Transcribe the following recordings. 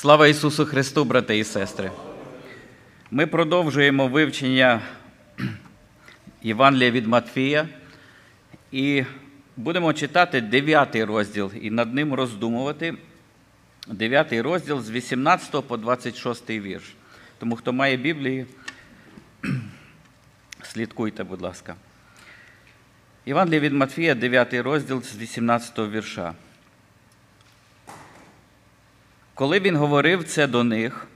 Слава Ісусу Христу, брати і сестри! Ми продовжуємо вивчення Євангелія від Матфія і будемо читати 9 розділ і над ним роздумувати. 9 розділ з 18 по 26 вірш. Тому, хто має Біблії, слідкуйте, будь ласка. Євангелія від Матфія, 9 розділ з 18 вірша. Коли він говорив це до них,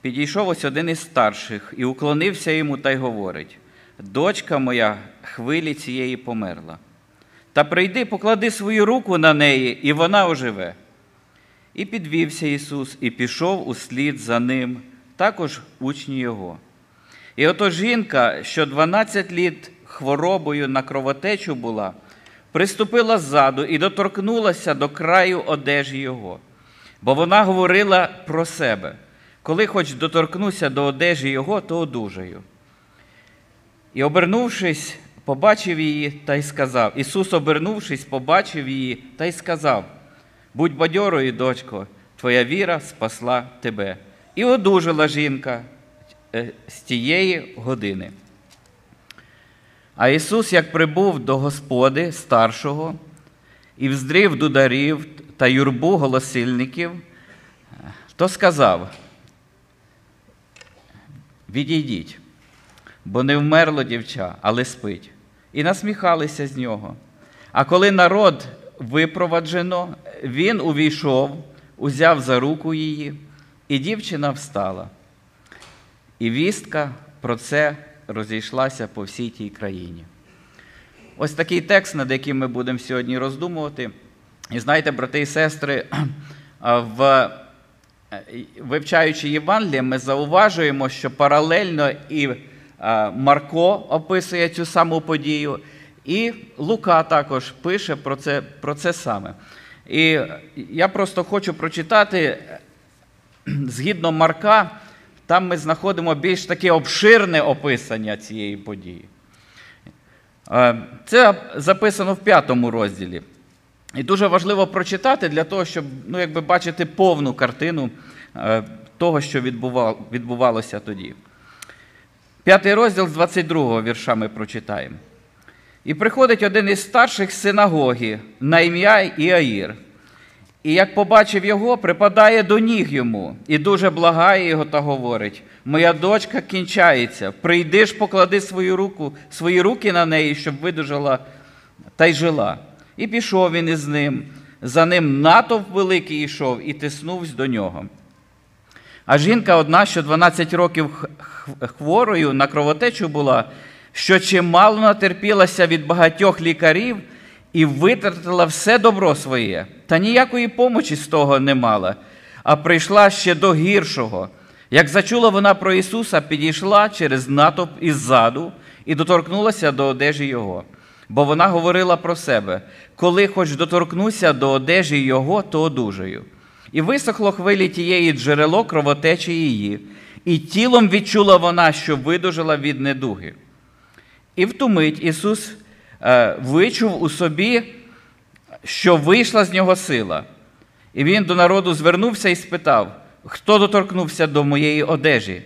підійшов ось один із старших і уклонився йому та й говорить: «Дочка моя хвилі цієї померла. Та прийди, поклади свою руку на неї, і вона оживе». І підвівся Ісус, і пішов услід за ним, також учні його. І ото жінка, що 12 літ хворобою на кровотечу була, приступила ззаду і доторкнулася до краю одежі його. Бо вона говорила про себе: «Коли хоч доторкнуся до одежі його, то одужаю». І обернувшись, побачив її та й сказав, Ісус, обернувшись, побачив її та й сказав: «Будь бадьорою, дочко, твоя віра спасла тебе». І одужала жінка з тієї години. А Ісус, як прибув до господи старшого, і вздрів дударів та юрбу голосильників, то сказав: «Відійдіть, бо не вмерло дівча, але спить». І насміхалися з нього. А коли народ випроваджено, він увійшов, узяв за руку її, і дівчина встала. І вістка про це розійшлася по всій тій країні. Ось такий текст, над яким ми будемо сьогодні роздумувати. І знаєте, брати і сестри, вивчаючи Євангеліє, ми зауважуємо, що паралельно і Марко описує цю саму подію, і Лука також пише про це саме. І я просто хочу прочитати, згідно Марка, там ми знаходимо більш таке обширне описання цієї події. Це записано в 5 розділі. І дуже важливо прочитати для того, щоб бачити повну картину того, що відбувалося тоді. 5 розділ з 22 вірша ми прочитаємо. «І приходить один із старших з синагоги на ім'я Іаїр, і як побачив його, припадає до ніг йому, і дуже благає його та говорить: «Моя дочка кінчається, прийди ж, поклади свої руки на неї, щоб видужала та й жила». І пішов він із ним, за ним натовп великий ішов, і тиснувся до нього. А жінка одна, що 12 років хворою на кровотечу була, що чимало натерпілася від багатьох лікарів і витратила все добро своє, та ніякої помочі з того не мала, а прийшла ще до гіршого. Як зачула вона про Ісуса, підійшла через натовп іззаду і доторкнулася до одежі його. Бо вона говорила про себе: «Коли хоч доторкнуся до одежі його, то одужаю». І висохло хвилі тієї джерело кровотечі її, і тілом відчула вона, що видужала від недуги. І в ту мить Ісус вичув у собі, що вийшла з нього сила. І він до народу звернувся і спитав: «Хто доторкнувся до моєї одежі?»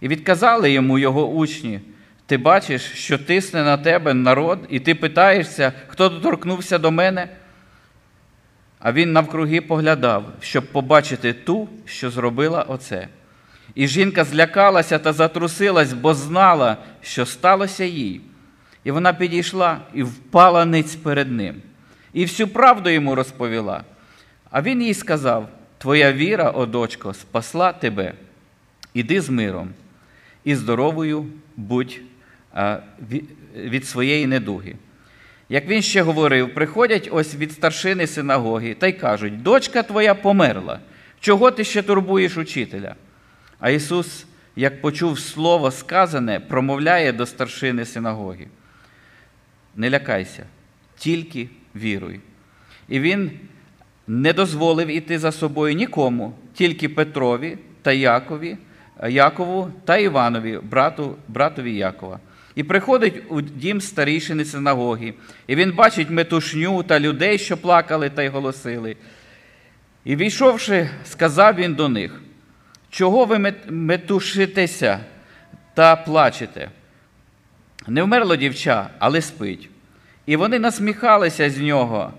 І відказали йому його учні: «Ти бачиш, що тисне на тебе народ, і ти питаєшся, хто доторкнувся до мене?» А він навкруги поглядав, щоб побачити ту, що зробила оце. І жінка злякалася та затрусилась, бо знала, що сталося їй. І вона підійшла і впала ниць перед ним. І всю правду йому розповіла. А він їй сказав: «Твоя віра, о дочко, спасла тебе. Іди з миром, і здоровою будь від своєї недуги». Як він ще говорив, приходять ось від старшини синагоги та й кажуть: «Дочка твоя померла, чого ти ще турбуєш учителя?» А Ісус, як почув слово сказане, промовляє до старшини синагоги: «Не лякайся, тільки віруй». І він не дозволив іти за собою нікому, тільки Петрові та Якову та Іванові, братові Якова. І приходить у дім старішини синагоги, і він бачить метушню та людей, що плакали та й голосили. І війшовши, сказав він до них: «Чого ви метушитеся та плачете? Не вмерло дівча, але спить». І вони насміхалися з нього,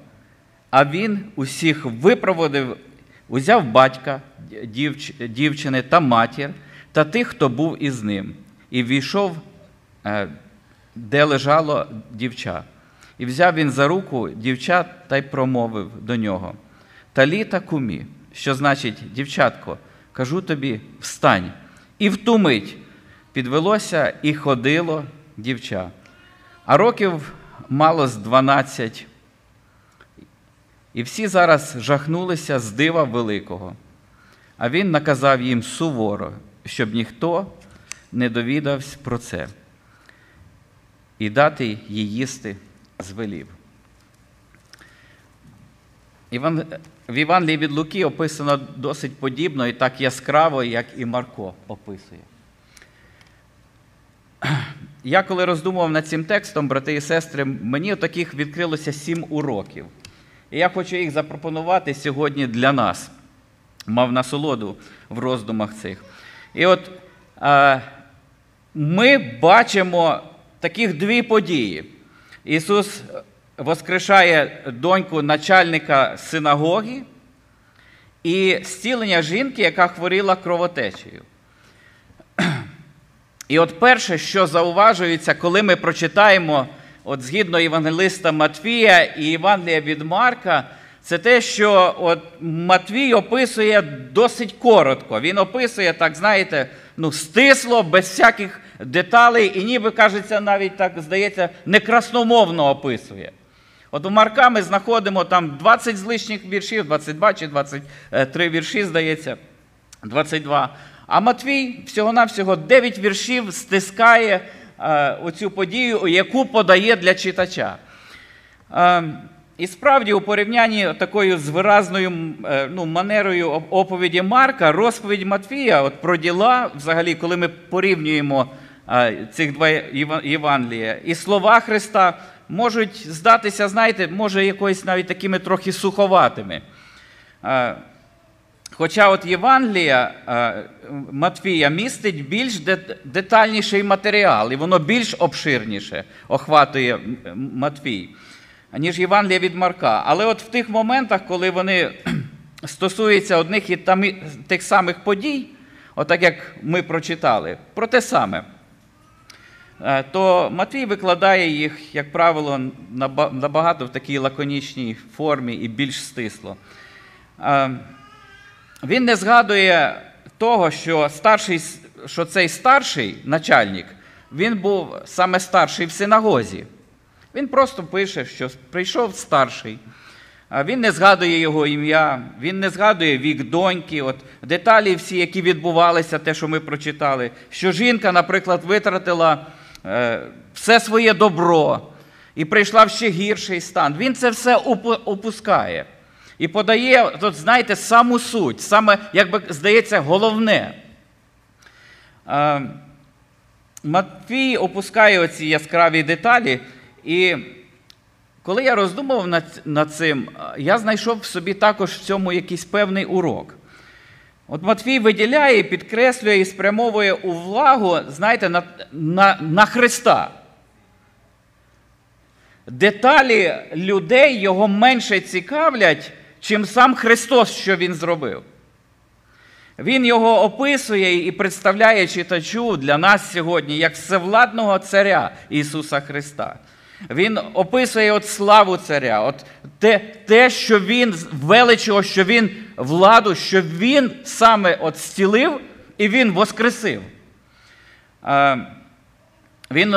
а він усіх випроводив, узяв батька дівчини та матір, та тих, хто був із ним, і ввійшов, де лежало дівча. І взяв він за руку дівчат та й промовив до нього: «Таліта кумі», що значить: «Дівчатко, кажу тобі, встань». І в ту мить підвелося і ходило дівча. А років мало з 12. І всі зараз жахнулися з дива великого. А він наказав їм суворо, щоб ніхто не довідався про це, і дати їй їсти звелів. В Івангелії від Луки описано досить подібно і так яскраво, як і Марко описує. Я, коли роздумував над цим текстом, брати і сестри, мені таких відкрилося 7 уроків. І я хочу їх запропонувати сьогодні для нас. Мав насолоду в роздумах цих. І от ми бачимо таких дві події. Ісус воскрешає доньку начальника синагоги і зцілення жінки, яка хворіла кровотечею. І от перше, що зауважується, коли ми прочитаємо, от згідно євангелиста Матфія і Євангелія від Марка, це те, що от Матвій описує досить коротко. Він описує, так знаєте, стисло, без всяких деталей, і ніби, кажеться, навіть так, здається, некрасномовно описує. От у Марка ми знаходимо там 20 з лишніх віршів, 22 чи 23 вірші, здається, 22. А Матвій всього-навсього 9 віршів стискає оцю подію, яку подає для читача. І справді, у порівнянні такою з виразною манерою оповіді Марка, розповідь Матвія про діла, взагалі, коли ми порівнюємо цих два Євангелія, і слова Христа можуть здатися, знаєте, може якоюсь навіть такими трохи суховатими. Хоча от Євангелія Матвія містить більш детальніший матеріал, і воно більш обширніше охватує Матвій, ніж Євангелія від Марка. Але от в тих моментах, коли вони стосуються одних і тих самих подій, отак як ми прочитали, про те саме, то Матвій викладає їх, як правило, набагато в такій лаконічній формі і більш стисло. Він не згадує того, що цей старший начальник, він був саме старший в синагозі. Він просто пише, що прийшов старший, він не згадує його ім'я, він не згадує вік доньки, от деталі всі, які відбувалися, те, що ми прочитали, що жінка, наприклад, витратила все своє добро і прийшла в ще гірший стан. Він це все опускає і подає, от, знаєте, саму суть, саме, як би здається, головне. Матвій опускає оці яскраві деталі. І коли я роздумував над цим, я знайшов в собі також в цьому якийсь певний урок. От Матвій виділяє, підкреслює і спрямовує увагу, знаєте, на Христа. Деталі людей його менше цікавлять, чим сам Христос, що він зробив. Він його описує і представляє читачу для нас сьогодні як всевладного царя Ісуса Христа. Він описує от славу царя, от те, що він величав, що він владу, що він саме от зцілив і він воскресив. Він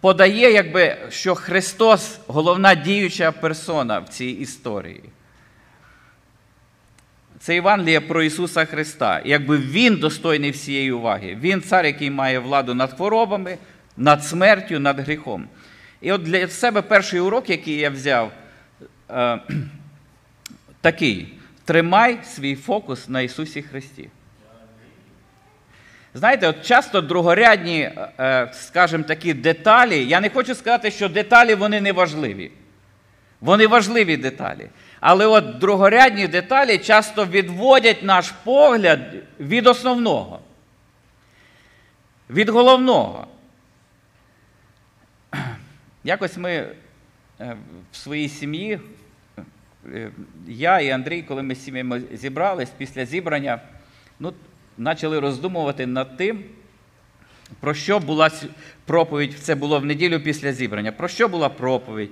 подає, якби, що Христос – головна діюча персона в цій історії. Це Євангеліє про Ісуса Христа. Якби Він достойний всієї уваги. Він цар, який має владу над хворобами, над смертю, над гріхом. І от для себе перший урок, який я взяв, такий. Тримай свій фокус на Ісусі Христі. Знаєте, от часто другорядні, скажімо, такі деталі, я не хочу сказати, що деталі вони не важливі. Вони важливі деталі. Але от другорядні деталі часто відводять наш погляд від основного, від головного. Якось ми в своїй сім'ї, я і Андрій, коли ми з сім'ями зібрались, після зібрання, почали роздумувати над тим, про що була проповідь, це було в неділю після зібрання, про що була проповідь,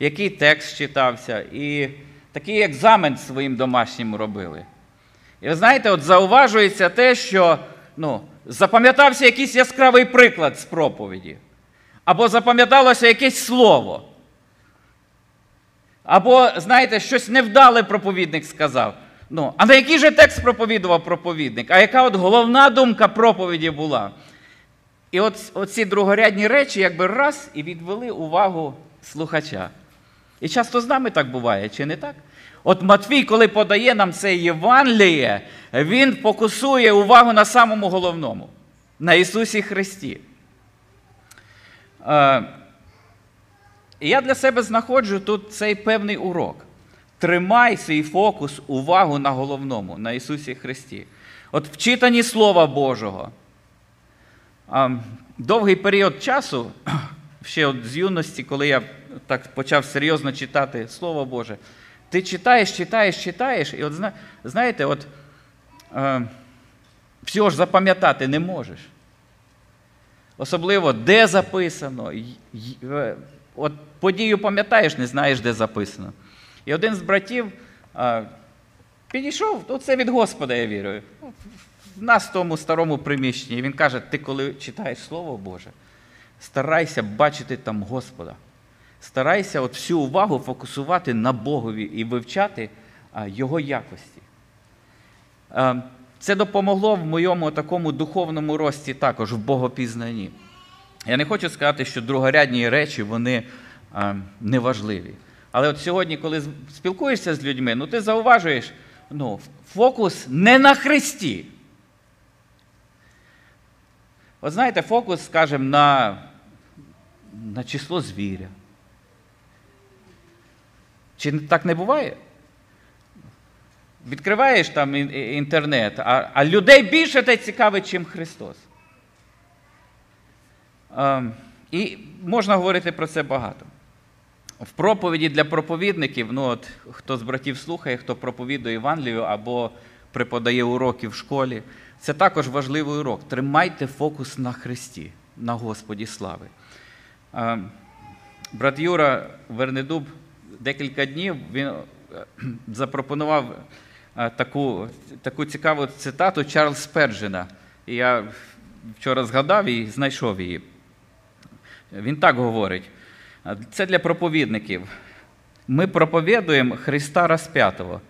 який текст читався, і такий екзамен своїм домашнім робили. І ви знаєте, от зауважується те, що запам'ятався якийсь яскравий приклад з проповіді, або запам'яталося якесь слово, або, знаєте, щось невдале проповідник сказав. А на який же текст проповідував проповідник? А яка от головна думка проповіді була? І от ці другорядні речі якби раз і відвели увагу слухача. І часто з нами так буває, чи не так? От Матвій, коли подає нам це Євангеліє, він фокусує увагу на самому головному, на Ісусі Христі. І я для себе знаходжу тут цей певний урок. Тримай свій фокус, увагу на головному, на Ісусі Христі. От в читанні Слова Божого. Довгий період часу, ще от з юності, коли я так почав серйозно читати Слово Боже, ти читаєш, і от знаєте, всього ж запам'ятати не можеш. Особливо, де записано. От подію пам'ятаєш, не знаєш, де записано. І один з братів підійшов, це від Господа, я вірю, в нас в тому старому приміщенні. І він каже, ти коли читаєш Слово Боже, старайся бачити там Господа. Старайся всю увагу фокусувати на Богові і вивчати Його якості. Це допомогло в моєму такому духовному рості також, в богопізнанні. Я не хочу сказати, що другорядні речі, вони неважливі. Але от сьогодні, коли спілкуєшся з людьми, ти зауважуєш, фокус не на Христі. От знаєте, фокус, скажімо, на число звіря. Чи так не буває? Відкриваєш там інтернет, а людей більше те цікавить, чим Христос. І можна говорити про це багато. В проповіді для проповідників, хто з братів слухає, хто проповідує Євангелію або преподає уроки в школі, це також важливий урок. Тримайте фокус на Христі, на Господі слави. Брат Юра Вернедуб декілька днів він запропонував таку цікаву цитату Чарльза Перджена. Я вчора згадав і знайшов її. Він так говорить. Це для проповідників. Ми проповідуємо Христа розп'ятого.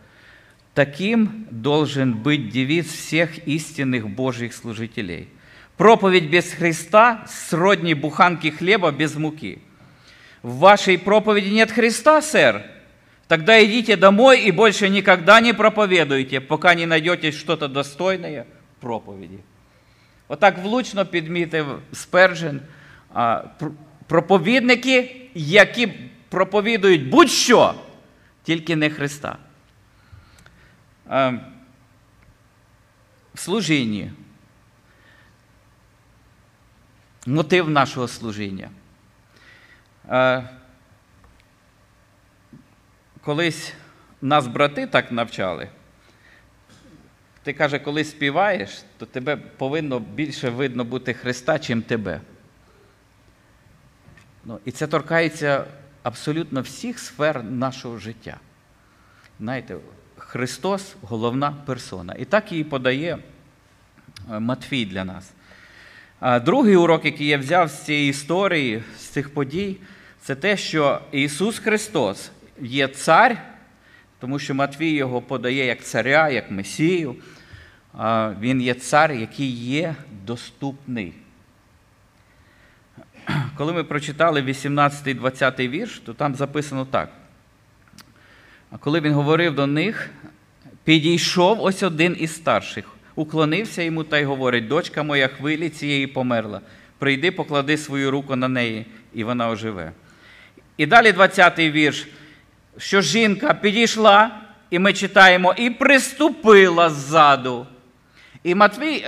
Таким должен быть девиз всех истинных Божьих служителей. Проповедь без Христа сродни буханке хлеба без муки. В вашей проповеди нет Христа, сэр? Тогда идите домой и больше никогда не проповедуйте, пока не найдете что-то достойное проповеди. Отак влучно підмітив Сперджен. Проповідники, які проповідують будь-що, тільки не Христа. В служінні. Мотив нашого служіння. Колись нас брати так навчали. Ти, каже, коли співаєш, то тебе повинно більше видно бути Христа, чим тебе. І це торкається абсолютно всіх сфер нашого життя. Знаєте, Христос – головна персона. І так її подає Матвій для нас. Другий урок, який я взяв з цієї історії, з цих подій, це те, що Ісус Христос є цар, тому що Матвій його подає як царя, як Месію. Він є цар, який є доступний. Коли ми прочитали 18-20 вірш, то там записано так. Коли він говорив до них, підійшов ось один із старших, уклонився йому та й говорить, дочка моя хвилі цієї померла, прийди, поклади свою руку на неї, і вона оживе. І далі 20 вірш. що жінка підійшла, і ми читаємо, і приступила ззаду. І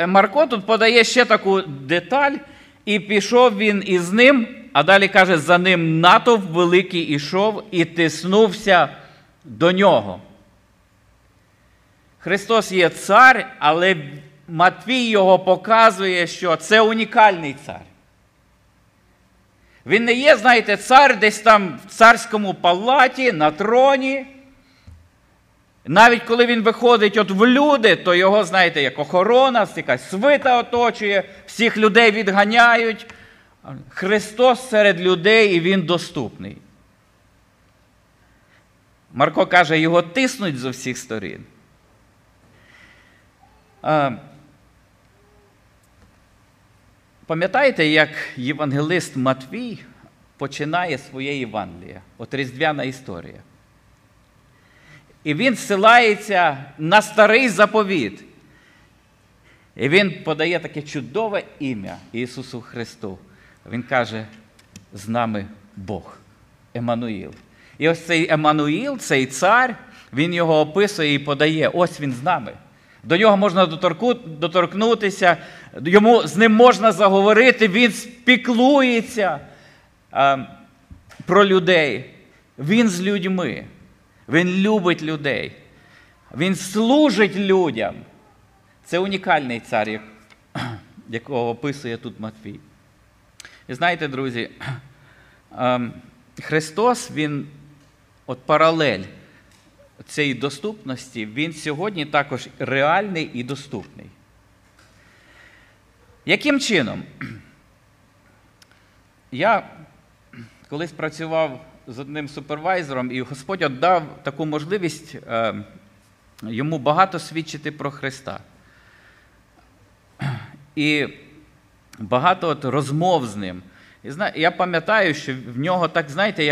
Марко тут подає ще таку деталь, і пішов він із ним, а далі каже, за ним натовп великий ішов і тиснувся до нього. Христос є цар, але Матвій його показує, що це унікальний цар. Він не є, знаєте, цар десь там в царському палаті, на троні. Навіть коли він виходить от в люди, то його, знаєте, як охорона, якась свита оточує, всіх людей відганяють. Христос серед людей, і він доступний. Марко каже, його тиснуть з усіх сторін. Пам'ятаєте, як євангелист Матвій починає своє Євангеліє? От різдвяна історія. І він ссилається на старий заповіт. І він подає таке чудове ім'я Ісусу Христу. Він каже, з нами Бог, Емануїл. І ось цей Емануїл, цей цар, він його описує і подає, ось він з нами. До нього можна доторкнутися, йому, з ним можна заговорити, він піклується про людей. Він з людьми, він любить людей, він служить людям. Це унікальний цар, якого описує тут Матвій. І знаєте, друзі, Христос, він, от паралель цієї доступності, він сьогодні також реальний і доступний. Яким чином? Я колись працював з одним супервайзером, і Господь дав таку можливість йому багато свідчити про Христа. І багато от розмов з ним. І я пам'ятаю, що в нього так, знаєте,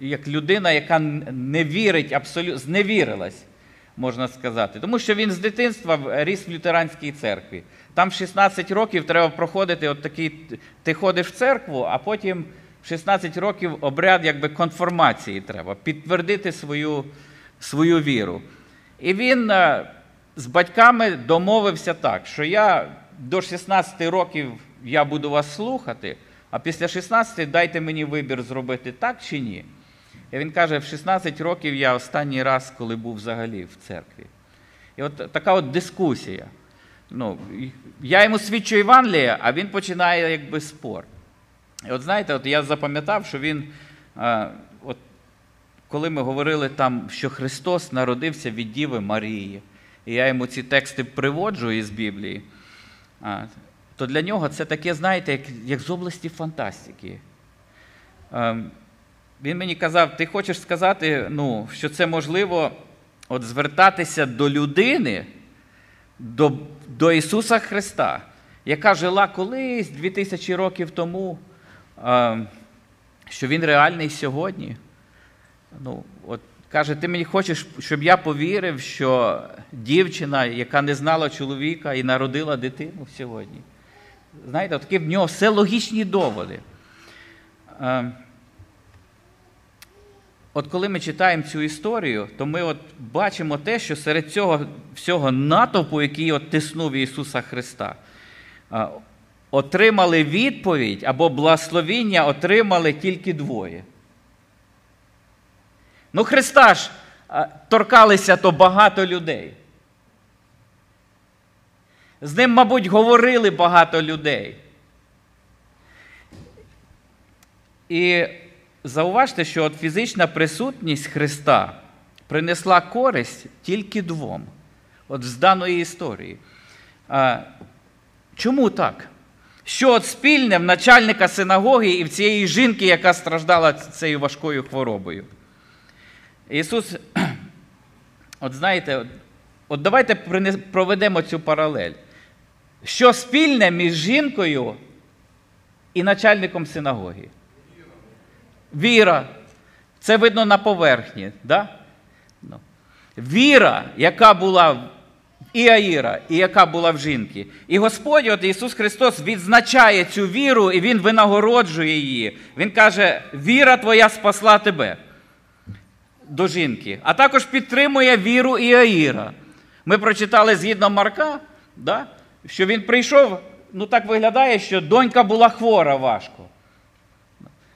як людина, яка не вірить, абсолютно зневірилась, можна сказати. Тому що він з дитинства ріс в лютеранській церкві. Там 16 років треба проходити от такий, ти ходиш в церкву, а потім 16 років обряд якби конформації треба, підтвердити свою віру. І він з батьками домовився так, що я до 16 років я буду вас слухати, а після 16 дайте мені вибір зробити так чи ні. І він каже, в 16 років я останній раз, коли був взагалі в церкві. І от така от дискусія. Ну, я йому свідчу Євангеліє, а він починає якби спор. І от знаєте, от я запам'ятав, що він, от коли ми говорили там, що Христос народився від Діви Марії, і я йому ці тексти приводжу із Біблії, то для нього це таке, знаєте, як з області фантастики. Він мені казав, ти хочеш сказати, ну, що це можливо от звертатися до людини, до Ісуса Христа, яка жила колись, 2000 років тому, що Він реальний сьогодні. Ну, от, каже, ти мені хочеш, щоб я повірив, що дівчина, яка не знала чоловіка і народила дитину сьогодні. Знаєте, такі в нього все логічні доводи. От коли ми читаємо цю історію, то ми от бачимо те, що серед цього всього натовпу, який от тиснув Ісуса Христа, отримали відповідь або благословіння отримали тільки двоє. Ну, Христа ж торкалися то багато людей. З ним, мабуть, говорили багато людей. І зауважте, що от фізична присутність Христа принесла користь тільки двом. От з даної історії. Чому так? Що от спільне в начальника синагоги і в цієї жінки, яка страждала цією важкою хворобою? Ісус, от знаєте, от давайте проведемо цю паралель. Що спільне між жінкою і начальником синагоги? Віра. Це видно на поверхні, да? Віра, яка була в Іаїра, і яка була в жінки. І Господь, от Ісус Христос, відзначає цю віру, і Він винагороджує її. Він каже, віра твоя спасла тебе. до жінки, а також підтримує віру Іаїра. Ми прочитали згідно Марка, да, що він прийшов, ну так виглядає, що донька була хвора важко.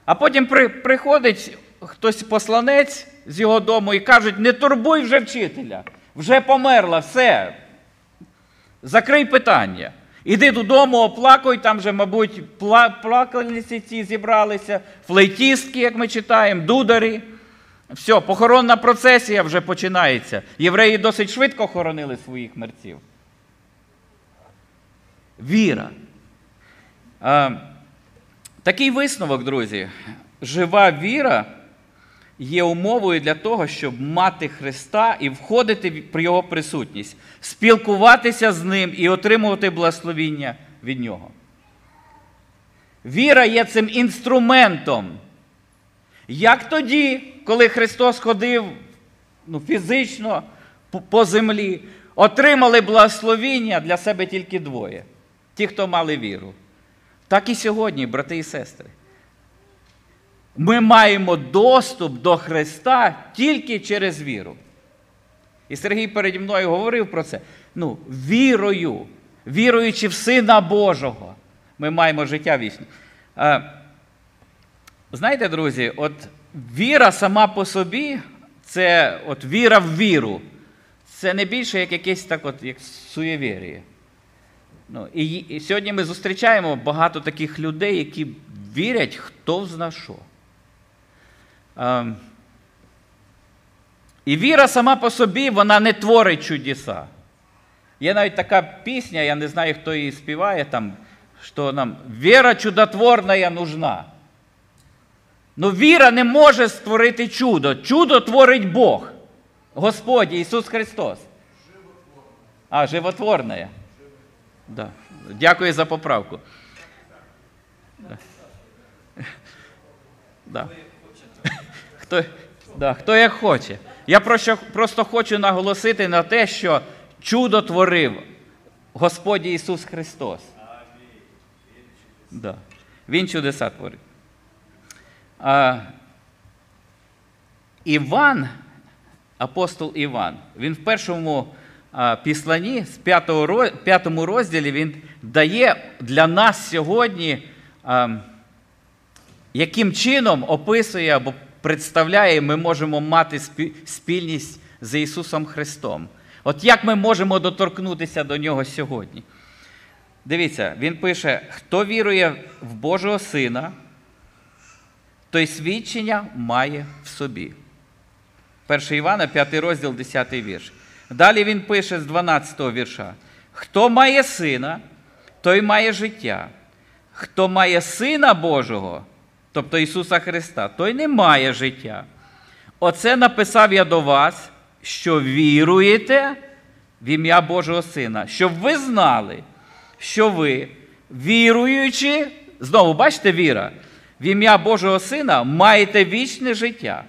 А потім приходить хтось посланець з його дому і кажуть, не турбуй вже вчителя, вже померла, все, закрий питання. Іди додому, оплакуй, там же, мабуть, плакальниці ці зібралися, флейтістки, як ми читаємо, дударі. Все, похоронна процесія вже починається. Євреї досить швидко хоронили своїх мерців. Віра. Такий висновок, друзі. Жива віра є умовою для того, щоб мати Христа і входити в Його присутність, спілкуватися з Ним і отримувати благословіння від Нього. Віра є цим інструментом. Як тоді, коли Христос ходив фізично по землі, отримали благословіння для себе тільки двоє, ті, хто мали віру. Так і сьогодні, брати і сестри. Ми маємо доступ до Христа тільки через віру. І Сергій переді мною говорив про це. Вірою, віруючи в Сина Божого, ми маємо життя вічне. Знаєте, друзі, от віра сама по собі, це от віра в віру, це не більше як якесь так от, як суєвір'я. І сьогодні ми зустрічаємо багато таких людей, які вірять, хто зна що. І віра сама по собі, вона не творить чудеса. Є навіть така пісня, я не знаю, хто її співає, там, що нам «Віра чудотворна нужна». Віра не може створити чудо. Чудо творить Бог. Господь Ісус Христос. Животворна. Да. Дякую за поправку. Да. Хто як хоче. Я просто хочу наголосити на те, що чудо творив Господь Ісус Христос. Да. Він чудеса творив. Іван, апостол Іван, він в першому післанні, в 5 розділі, він дає для нас сьогодні, яким чином описує або представляє, ми можемо мати спільність з Ісусом Христом. От як ми можемо доторкнутися до Нього сьогодні? Дивіться, він пише, хто вірує в Божого Сина, той свідчення має в собі. 1 Івана, 5 розділ, 10 вірш. Далі він пише з 12 вірша. Хто має Сина, той має життя. Хто має Сина Божого, тобто Ісуса Христа, той не має життя. Оце написав я до вас, що віруєте в ім'я Божого Сина. Щоб ви знали, що ви, віруючи, знову бачите віра, в ім'я Божого Сина маєте вічне життя.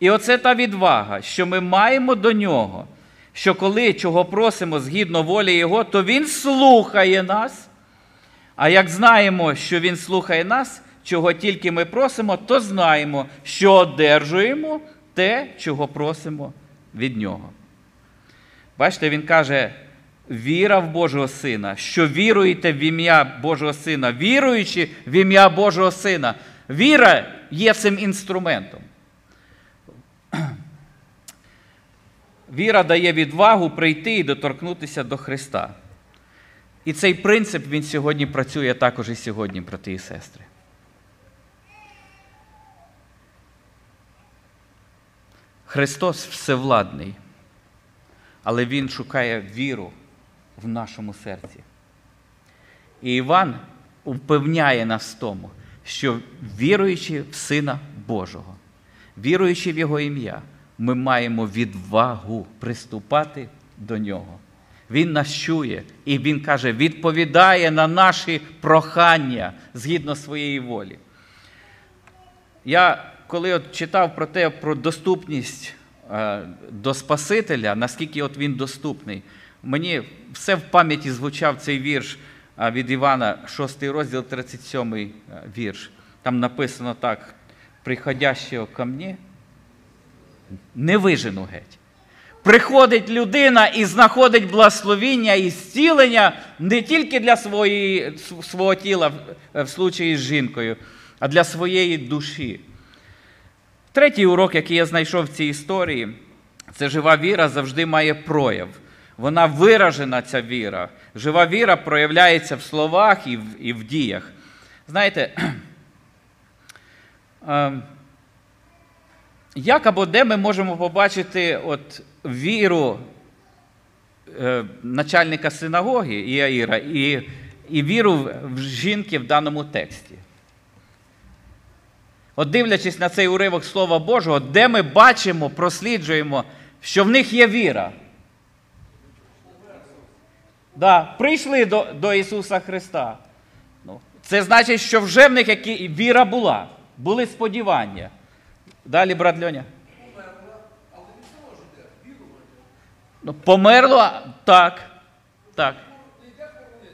І оце та відвага, що ми маємо до Нього, що коли чого просимо згідно волі Його, то Він слухає нас. А як знаємо, що Він слухає нас, чого тільки ми просимо, то знаємо, що одержуємо те, чого просимо від Нього. Бачите, він каже, віра в Божого Сина, що віруєте в ім'я Божого Сина, віруючи в ім'я Божого Сина. Віра є цим інструментом. Віра дає відвагу прийти і доторкнутися до Христа. І цей принцип, він сьогодні працює також і сьогодні, брати і сестри. Христос всевладний, але Він шукає віру в нашому серці. І Іван упевняє нас в тому, що віруючи в Сина Божого, віруючи в Його ім'я, ми маємо відвагу приступати до Нього. Він нас чує і Він, каже, відповідає на наші прохання згідно своєї волі. Я коли читав про те, про доступність до Спасителя, наскільки Він доступний, мені все в пам'яті звучав цей вірш від Івана, 6 розділ, 37 вірш. Там написано так, «Приходящого ко мне не вижену геть. Приходить людина і знаходить благословіння і зцілення не тільки для свого тіла, в случаї з жінкою, а для своєї душі. Третій урок, який я знайшов в цій історії, це жива віра завжди має прояв. Вона виражена, ця віра. Жива віра проявляється в словах і в діях. Знаєте, як або де ми можемо побачити віру начальника синагоги Іаїра і віру в жінки в даному тексті? От дивлячись на цей уривок Слова Божого, де ми бачимо, просліджуємо, що в них є віра? Да, прийшли до Ісуса Христа. Це значить, що вже в них віра була, були сподівання. Далі, брат Льоня. Померло, але від того ж йде, вірування. Померло, так. Так. Не йде хоронити,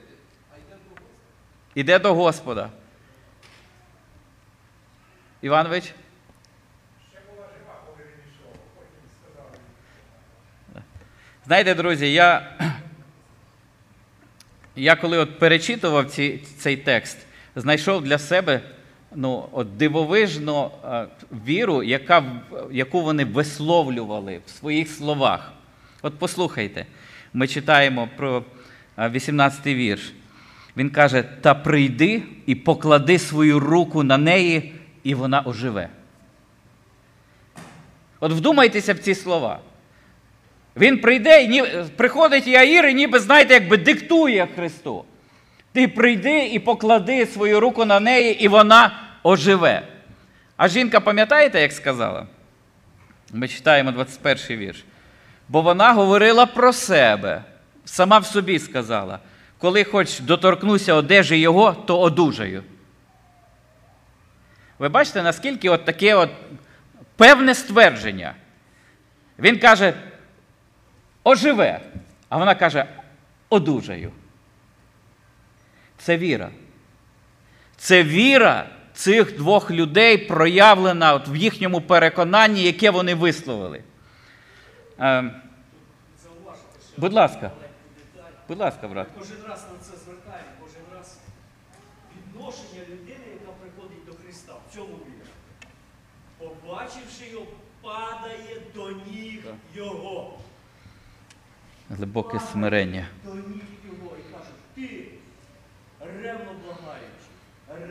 а йде до Господа. Йде до Господа. Іванович? Ще була жива, коли він йшов, потім сказав. Знаєте, друзі, я коли перечитував цей текст, знайшов для себе дивовижну віру, яку вони висловлювали в своїх словах. От послухайте, ми читаємо про 18-й вірш. Він каже: «Та прийди і поклади свою руку на неї, і вона оживе». От вдумайтеся в ці слова. Він приходить Іаїр і ніби, знаєте, якби диктує Христу. Ти прийди і поклади свою руку на неї, і вона оживе. А жінка, пам'ятаєте, як сказала? Ми читаємо 21-й вірш. Бо вона говорила про себе, сама в собі сказала: коли хоч доторкнуся одежі його, то одужаю. Ви бачите, наскільки от таке певне ствердження. Він каже: оживе. А вона каже: одужаю. Це віра. Це віра цих двох людей проявлена в їхньому переконанні, яке вони висловили. Будь ласка. Будь ласка, брат. Кожен раз на це звертаємо, кожен раз відношення людини, яка приходить до Христа. В цьому віра. Побачивши його, падає до ніг його. Глибоке смирення. До ніг його і кажуть: ти ревно благаючи.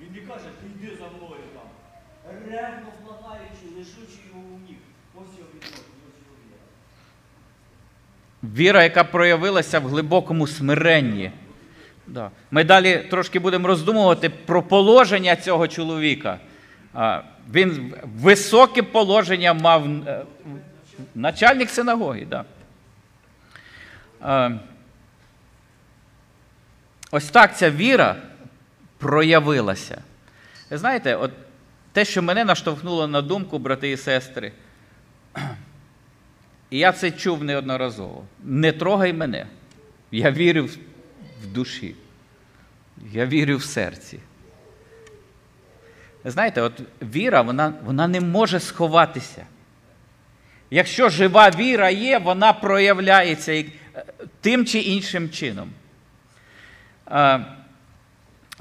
Він не каже: йди за мною там. Ревно благаючи, лишучи його у ніг. Ось його відношення, ось його віра. Віра, яка проявилася в глибокому смиренні. Ми далі трошки будемо роздумувати про положення цього чоловіка. Він високе положення мав, начальник синагоги. Ось так ця віра проявилася. Ви знаєте, те, що мене наштовхнуло на думку, брати і сестри, і я це чув неодноразово: не трогай мене. Я вірю в душі. Я вірю в серці. Ви знаєте, віра, вона не може сховатися. Якщо жива віра є, вона проявляється тим чи іншим чином.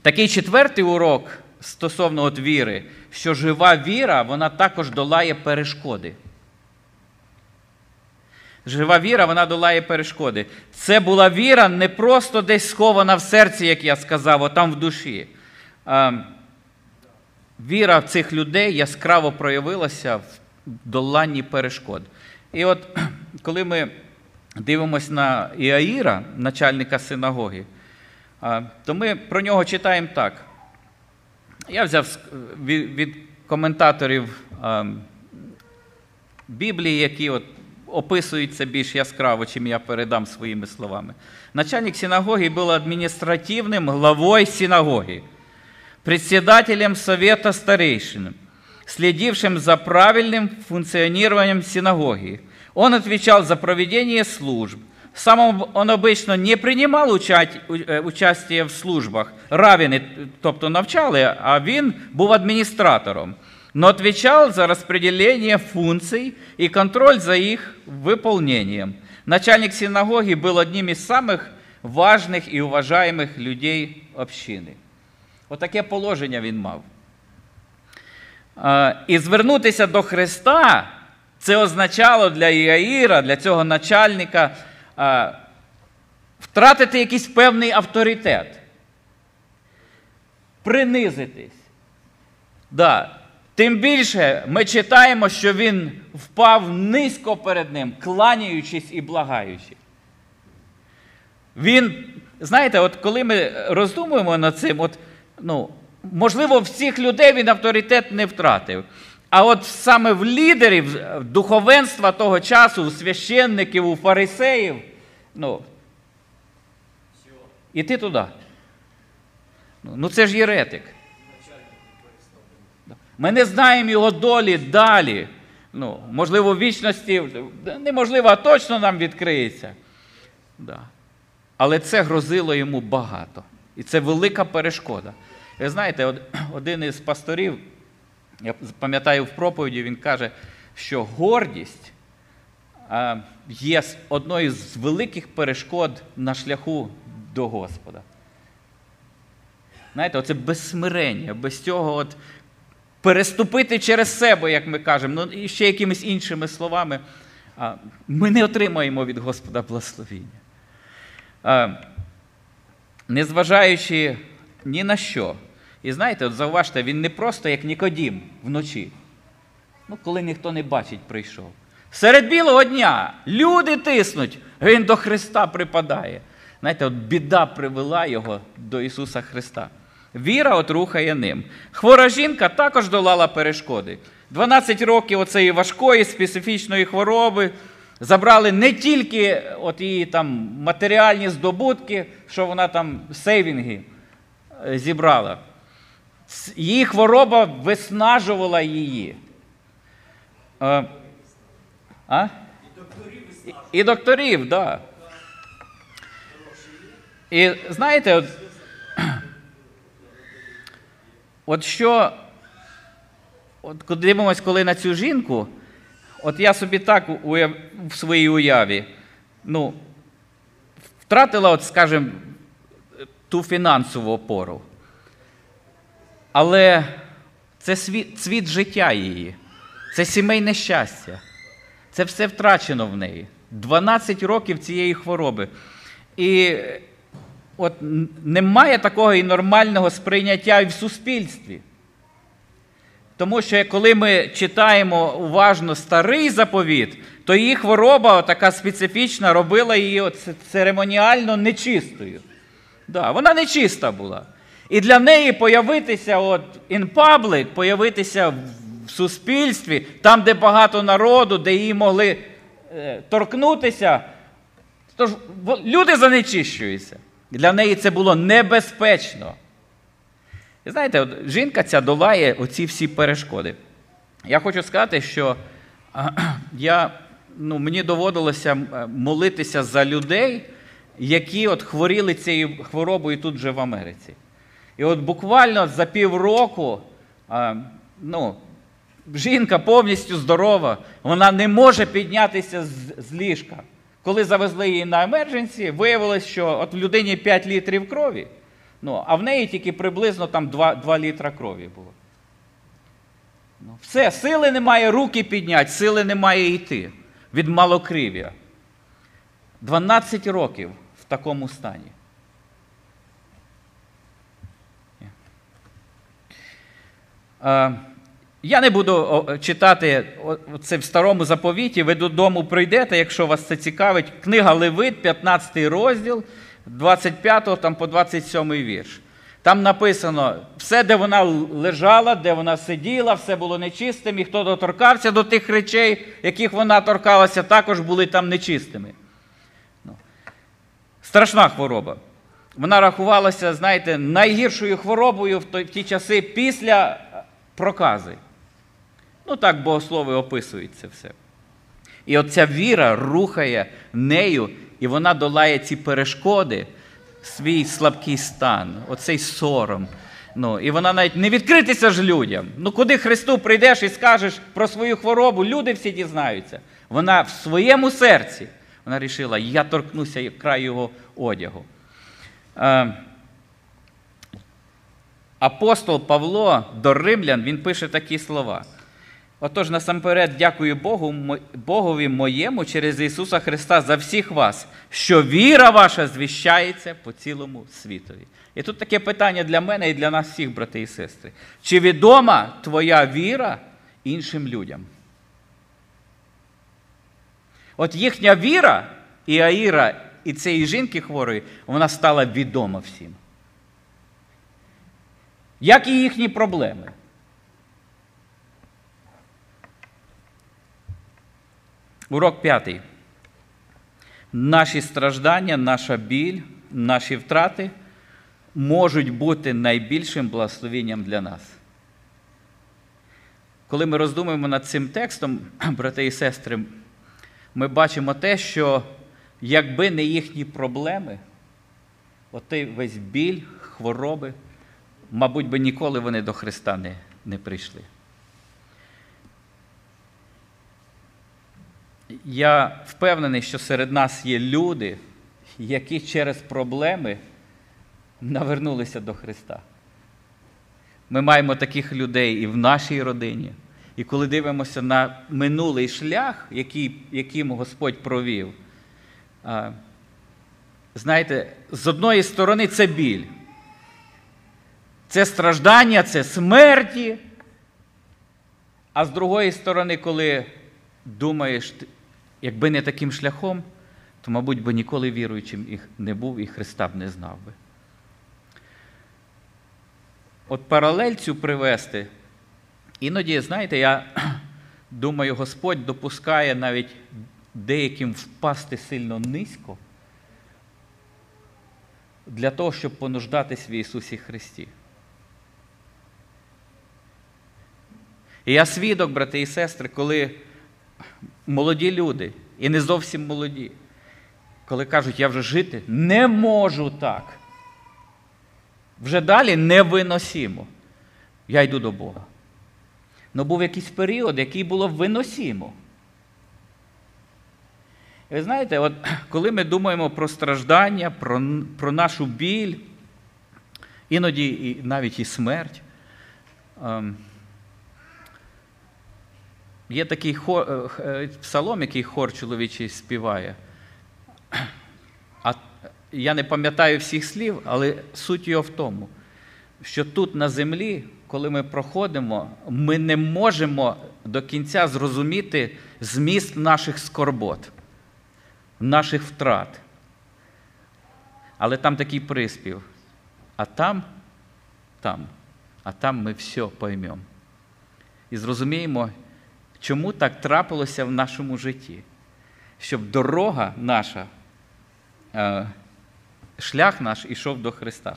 Такий четвертий урок стосовно віри, що жива віра, вона також долає перешкоди. Жива віра, вона долає перешкоди. Це була віра не просто десь схована в серці, як я сказав, там в душі. Віра цих людей яскраво проявилася в доланні перешкод. І коли ми дивимося на Іаїра, начальника синагоги, то ми про нього читаємо так. Я взяв від коментаторів Біблії, які описують це більш яскраво, чим я передам своїми словами. Начальник синагоги був адміністративним главою синагоги, председателем совета старейшин, следившим за правильным функционированием синагоги. Он отвечал за проведение служб. Сам он обично не принимал участие в службах. Раввини, тобто навчали, а він був адміністратором. но отвечал за распределение функций и контроль за их выполнением. Начальник синагоги был одним из самых важных и уважаемых людей общини. Отаке положення він мав. І звернутися до Христа, це означало для Іаїра, для цього начальника, втратити якийсь певний авторитет. Принизитись. Да. Тим більше ми читаємо, що він впав низько перед ним, кланяючись і благаючи. Він, знаєте, от коли ми роздумуємо над цим, от, ну, можливо, всіх людей він авторитет не втратив. А от саме в лідерів духовенства того часу, у священників, у фарисеїв, ну, іти туди. Ну, це ж єретик. Ми не знаємо його долі далі. Ну, можливо, в вічності, неможливо, а точно нам відкриється. Да. Але це грозило йому багато. І це велика перешкода. Ви знаєте, один із пасторів, я пам'ятаю, в проповіді він каже, що гордість є одною з великих перешкод на шляху до Господа. Знаєте, оце без смирення, без цього от переступити через себе, як ми кажемо, ну і ще якимись іншими словами, ми не отримаємо від Господа благословіння. Незважаючи ні на що. І знаєте, от зауважте, він не просто як Нікодім вночі, ну, коли ніхто не бачить, прийшов. Серед білого дня люди тиснуть, він до Христа припадає. Знаєте, от біда привела його до Ісуса Христа. Віра от рухає ним. Хвора жінка також долала перешкоди. 12 років оцеї важкої, специфічної хвороби забрали не тільки от її там матеріальні здобутки, що вона там сейвінги зібрала. Її хвороба виснажувала її. І докторів, так. І знаєте, от що, от дивимось, коли на цю жінку, от я собі так в своїй уяві, ну, втратила, от, скажімо, ту фінансову опору. Але це цвіт життя її, це сімейне щастя, це все втрачено в неї. 12 років цієї хвороби. І от немає такого і нормального сприйняття і в суспільстві. Тому що коли ми читаємо уважно старий заповіт, то її хвороба така специфічна робила її церемоніально нечистою. Да, вона нечиста була. І для неї появитися от in public, появитися в суспільстві, там, де багато народу, де її могли торкнутися, тож люди занечищуються. Для неї це було небезпечно. І знаєте, от жінка ця долає оці всі перешкоди. Я хочу сказати, що мені доводилося молитися за людей, які от хворіли цією хворобою тут же в Америці. І от буквально за півроку, жінка повністю здорова, вона не може піднятися з ліжка. Коли завезли її на емердженсі, виявилось, що от в людині 5 літрів крові, а в неї тільки приблизно там 2 літра крові було. Все, сили немає руки підняти, сили немає йти від малокров'я. 12 років в такому стані. Я не буду читати це в старому заповіті, ви додому прийдете, якщо вас це цікавить. Книга Левит, 15 розділ, 25 там по 27 вірш. Там написано, все, де вона лежала, де вона сиділа, все було нечистим, і хто доторкався до тих речей, яких вона торкалася, також були там нечистими. Страшна хвороба. Вона рахувалася, знаєте, найгіршою хворобою в ті часи після прокази. Ну, так богослови описують це все. І от ця віра рухає нею, і вона долає ці перешкоди, свій слабкий стан, оцей сором. Ну, і вона навіть не відкритися ж людям. Ну, куди Христу прийдеш і скажеш про свою хворобу, люди всі дізнаються. Вона в своєму серці, вона рішила, я торкнуся краю його одягу. Апостол Павло до Римлян, він пише такі слова. Отож, насамперед, дякую Богові моєму через Ісуса Христа за всіх вас, що віра ваша звіщається по цілому світові. І тут таке питання для мене і для нас всіх, брати і сестри. Чи відома твоя віра іншим людям? От їхня віра, Іаїра і цієї жінки хворої, вона стала відома всім. Як і їхні проблеми. Урок 5. Наші страждання, наша біль, наші втрати можуть бути найбільшим благословенням для нас. Коли ми роздумуємо над цим текстом, брати і сестри, ми бачимо те, що якби не їхні проблеми, отой весь біль, хвороби, мабуть би ніколи вони до Христа не прийшли. Я впевнений, що серед нас є люди, які через проблеми навернулися до Христа. Ми маємо таких людей і в нашій родині. І коли дивимося на минулий шлях, яким Господь провів, знаєте, з одної сторони це біль. Це страждання, це смерті. А з другої сторони, коли думаєш, якби не таким шляхом, то, мабуть, би ніколи віруючим їх не був і Христа б не знав би. От паралель цю привести. Іноді, знаєте, я думаю, Господь допускає навіть деяким впасти сильно низько для того, щоб понуждатись в Ісусі Христі. І я свідок, брати і сестри, коли молоді люди, і не зовсім молоді, коли кажуть, я вже жити не можу так. Вже далі невиносимо. Я йду до Бога. Ну, був якийсь період, який було виносимо. І ви знаєте, от коли ми думаємо про страждання, про нашу біль, іноді і навіть і смерть, є такий псалом, який хор чоловічий співає. Я не пам'ятаю всіх слів, але суть його в тому, що тут на землі, коли ми проходимо, ми не можемо до кінця зрозуміти зміст наших скорбот, наших втрат. Але там такий приспів. А там ми все поймемо. І зрозуміємо, чому так трапилося в нашому житті. Щоб дорога наша, шлях наш ішов до Христа.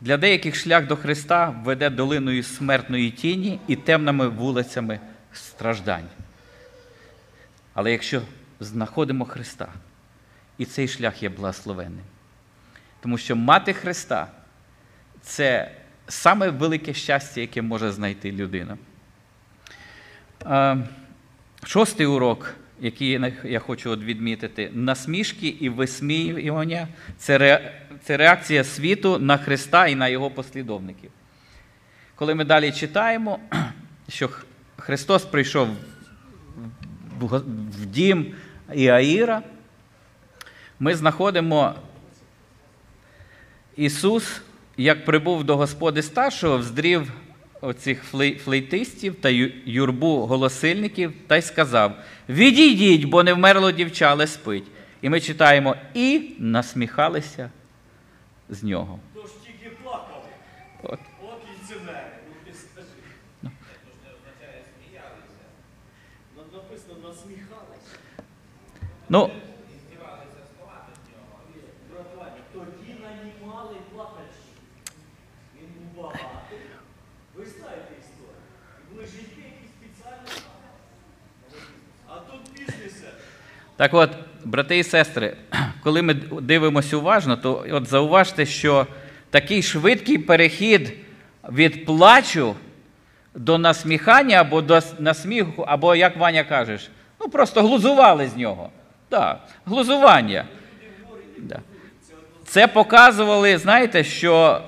Для деяких шлях до Христа веде долиною смертної тіні і темними вулицями страждань. Але якщо знаходимо Христа, і цей шлях є благословенним. Тому що мати Христа – це саме велике щастя, яке може знайти людина. 6 урок, який я хочу відмітити. Насмішки і висміювання – це реакція світу на Христа і на його послідовників. Коли ми далі читаємо, що Христос прийшов в дім Іаїра, ми знаходимо Ісус, як прибув до господи старшого, вздрів оцих флейтистів та юрбу голосильників, та й сказав, «Відійдіть, бо не вмерло дівча, але спить». І ми читаємо, «І насміхалися з нього». Тож тільки плакали. От і цінери. Ну, це означає сміялися. Написано, насміхалися. Ну, тоді нанімали плакачі. Він був багатий. Ви знаєте історію. Були жінки, які спеціально. А тут бізнеси. Так от, брати і сестри, коли ми дивимося уважно, то от зауважте, що такий швидкий перехід від плачу до насміхання або до насміху, або, як Ваня кажеш, ну просто глузували з нього. Да, глузування. Да. Це показували, знаєте, що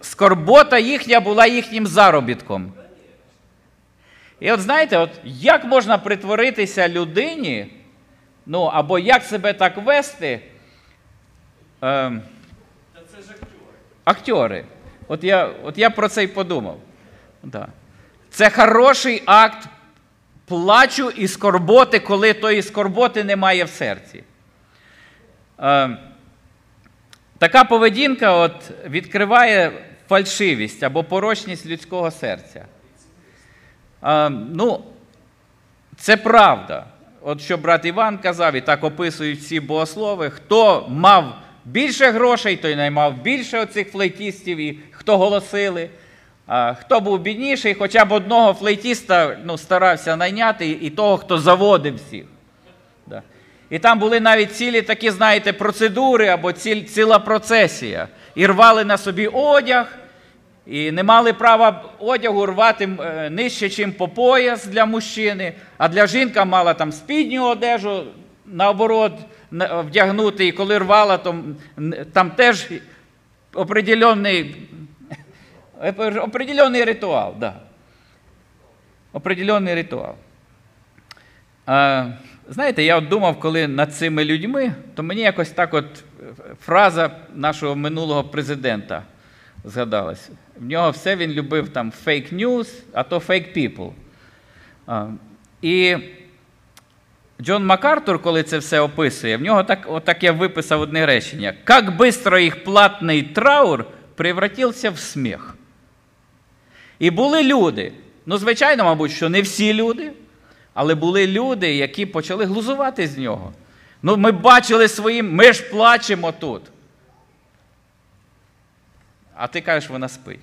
скорбота їхня була їхнім заробітком. І от знаєте, от як можна притворитися людині, ну або як себе так вести? Це ж актори. Актори. От я про це й подумав. Да. Це хороший акт плачу і скорботи, коли тої скорботи немає в серці. Така поведінка от відкриває фальшивість або порочність людського серця. Ну, це правда. От що брат Іван казав, і так описують всі богослови, хто мав більше грошей, той наймав більше оцих флейтістів, і хто голосили. Хто був бідніший, хоча б одного флейтіста старався найняти, і того, хто заводив всіх. Да. І там були навіть цілі такі, знаєте, процедури, або ціла процесія. І рвали на собі одяг, і не мали права одягу рвати нижче, ніж по пояс для мужчини, а для жінка мала там спідню одежу, наоборот, вдягнути, і коли рвала, то там теж определенний ритуал, да. Определенний ритуал. Знаєте, я от думав, коли над цими людьми, то мені якось так от фраза нашого минулого президента згадалась. В нього все він любив там fake news, а то fake people. І Джон МакАртур, коли це все описує, в нього так я виписав одне речення. «Как быстро їх платний траур превратився в сміх». І були люди, ну, звичайно, мабуть, що не всі люди, але були люди, які почали глузувати з нього. Ну, ми бачили своїм, ми ж плачемо тут. А ти кажеш, вона спить.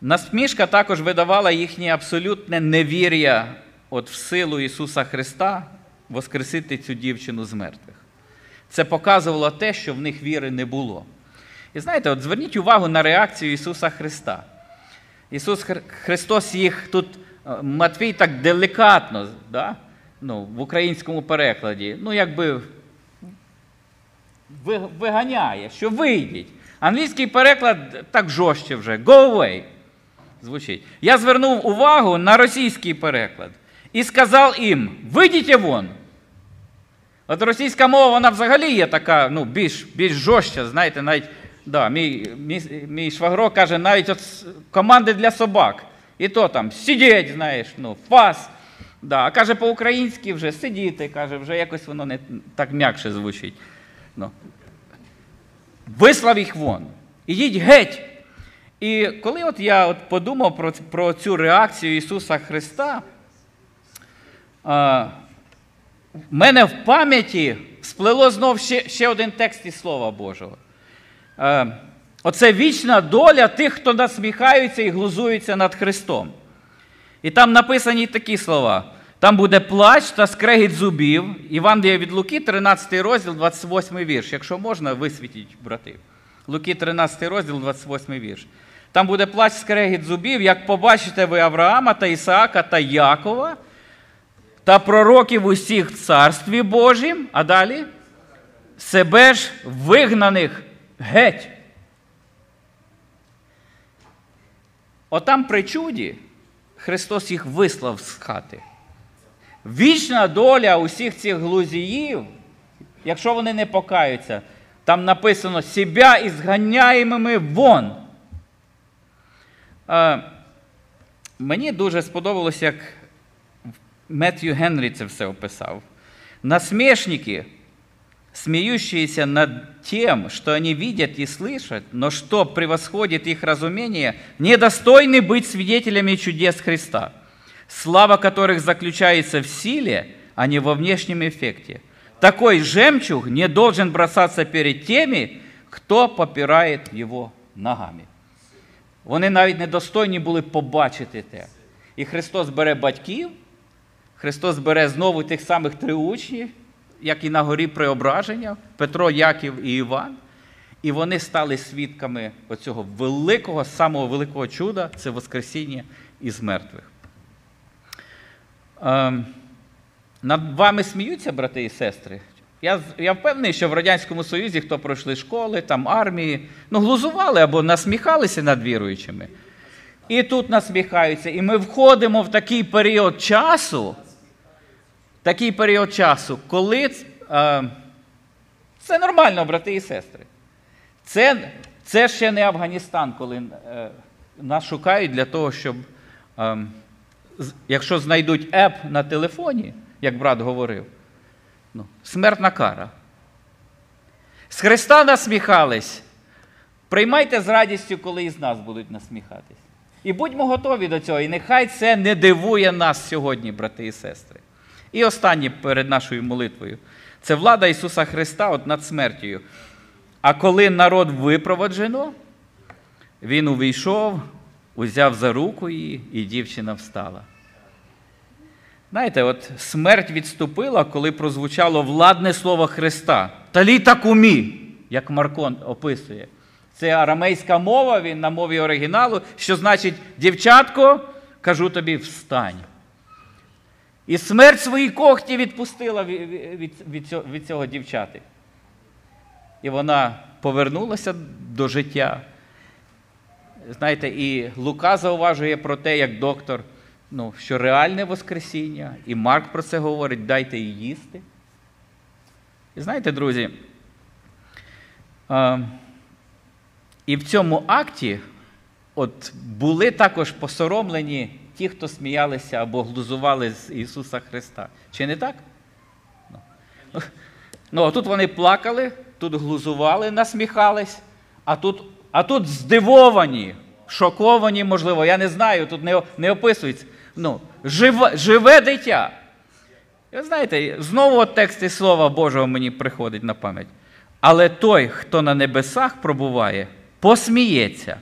Насмішка також видавала їхнє абсолютне невір'я от в силу Ісуса Христа воскресити цю дівчину з мертвих. Це показувало те, що в них віри не було. І знаєте, от зверніть увагу на реакцію Ісуса Христа. Ісус Христос їх тут, Матвій так делікатно, да? Ну, в українському перекладі, ну якби виганяє, що вийдіть. Англійський переклад так жорстче вже, go away, звучить. Я звернув увагу на російський переклад і сказав їм, вийдіть вон. От російська мова, вона взагалі є така, ну, більш жорстча, знаєте, навіть, да, мій швагро каже, навіть от команди для собак. І то там сидіть, знаєш, ну, фас. Да, а каже по-українськи вже сидіти, каже, вже якось воно не так м'якше звучить. Ну. Вислав їх вон, ідіть геть. І коли от я от подумав про цю реакцію Ісуса Христа, в мене в пам'яті сплило знов ще один текст із Слова Божого. Оце вічна доля тих, хто насміхаються і глузуються над Христом. І там написані такі слова. Там буде плач та скрегіт зубів. Євангелія від Луки, 13 розділ, 28 вірш. Якщо можна, висвітіть, брати. Луки, 13 розділ, 28 вірш. Там буде плач, скрегіт зубів, як побачите ви Авраама та Ісаака та Якова та пророків усіх в царстві Божім. А далі? Себе ж вигнаних геть. Отам при чуді Христос їх вислав з хати. Вічна доля усіх цих глузіїв, якщо вони не покаються, там написано «Себя ізганяємими вон». Мені дуже сподобалось, як Мет'ю Генрі це все описав. Насмішники, смеющиеся над тем, что они видят и слышат, но что превосходит их разумение, недостойны быть свидетелями чудес Христа, слава которых заключается в силе, а не во внешнем эффекте. Такой жемчуг не должен бросаться перед теми, кто попирает его ногами. Вони навіть недостойні були побачити те. І Христос бере батьків, Христос бере знову тих самих три учнів, як і на горі Преображення, Петро, Яків і Іван. І вони стали свідками оцього великого, самого великого чуда – це воскресіння із мертвих. Над вами сміються, брати і сестри? Я впевнений, що в Радянському Союзі, хто пройшли школи, там армії, глузували або насміхалися над віруючими. І тут насміхаються. І ми входимо в такий період часу, коли... Це нормально, брати і сестри. Це ще не Афганістан, коли нас шукають для того, щоб... Якщо знайдуть еп на телефоні, як брат говорив, смертна кара. З Христа насміхались. Приймайте з радістю, коли із нас будуть насміхатись. І будьмо готові до цього. І нехай це не дивує нас сьогодні, брати і сестри. І останнє перед нашою молитвою. Це влада Ісуса Христа над смертю. А коли народ випроводжено, він увійшов, узяв за руку її, і дівчина встала. Знаєте, смерть відступила, коли прозвучало владне слово Христа. «Таліта кумі», як Марко описує. Це арамейська мова, він на мові оригіналу, що значить «дівчатко, кажу тобі, встань». І смерть свої когті відпустила від цього дівчати. І вона повернулася до життя. Знаєте, і Лука зауважує про те, як доктор, що реальне воскресіння, і Марк про це говорить, дайте їй їсти. І знаєте, друзі, і в цьому акті були також посоромлені ті, хто сміялися або глузували з Ісуса Христа. Чи не так? Тут вони плакали, тут глузували, насміхались, а тут здивовані, шоковані, можливо, я не знаю, тут не описується. Живе дитя. І ви знаєте, знову текст із Слова Божого мені приходить на пам'ять. Але той, хто на небесах пробуває, посміється.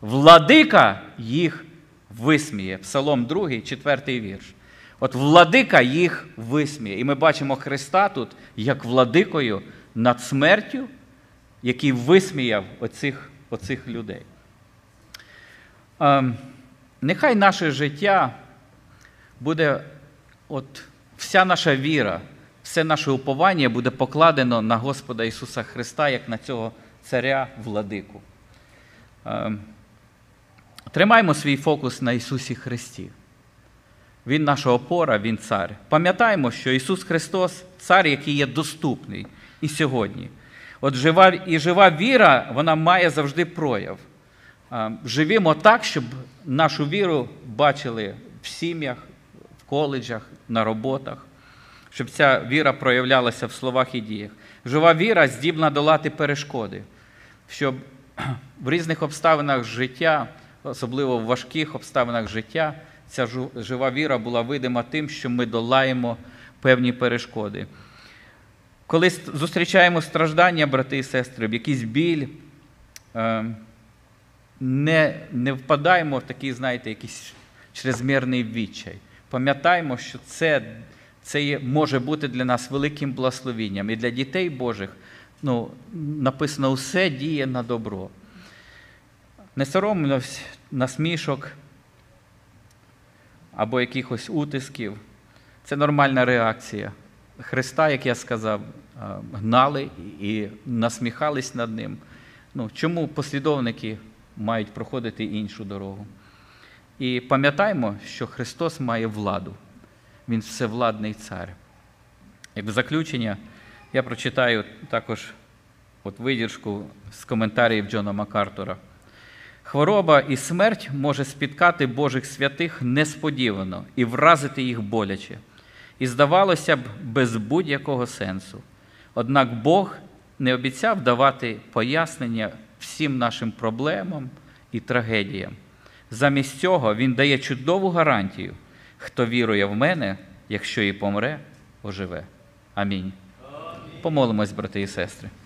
Владика їх висміє. Псалом 2, 4 вірш. Владика їх висміє. І ми бачимо Христа тут як владикою над смертю, який висміяв оцих людей. Нехай наше життя буде, вся наша віра, все наше уповання буде покладено на Господа Ісуса Христа, як на цього царя-владику. Тримаймо свій фокус на Ісусі Христі. Він наша опора, Він цар. Пам'ятаємо, що Ісус Христос – цар, який є доступний і сьогодні. Жива віра, вона має завжди прояв. Живімо так, щоб нашу віру бачили в сім'ях, в коледжах, на роботах, щоб ця віра проявлялася в словах і діях. Жива віра здібна долати перешкоди, щоб в різних обставинах життя, особливо в важких обставинах життя, ця жива віра була видима тим, що ми долаємо певні перешкоди. Коли зустрічаємо страждання, брати і сестри, якийсь біль, не впадаємо в такий, знаєте, якийсь чрезмірний відчай. Пам'ятаємо, що це може бути для нас великим благословенням. І для дітей Божих написано, все діє на добро. Не соромимось насмішок або якихось утисків. Це нормальна реакція. Христа, як я сказав, гнали і насміхались над ним. Чому послідовники мають проходити іншу дорогу? І пам'ятаємо, що Христос має владу. Він всевладний цар. Як заключення, я прочитаю також видіршку з коментарів Джона МакАртура. Хвороба і смерть може спіткати Божих святих несподівано і вразити їх боляче. І здавалося б, без будь-якого сенсу. Однак Бог не обіцяв давати пояснення всім нашим проблемам і трагедіям. Замість цього Він дає чудову гарантію. Хто вірує в мене, якщо і помре, оживе. Амінь. Помолимось, брати і сестри.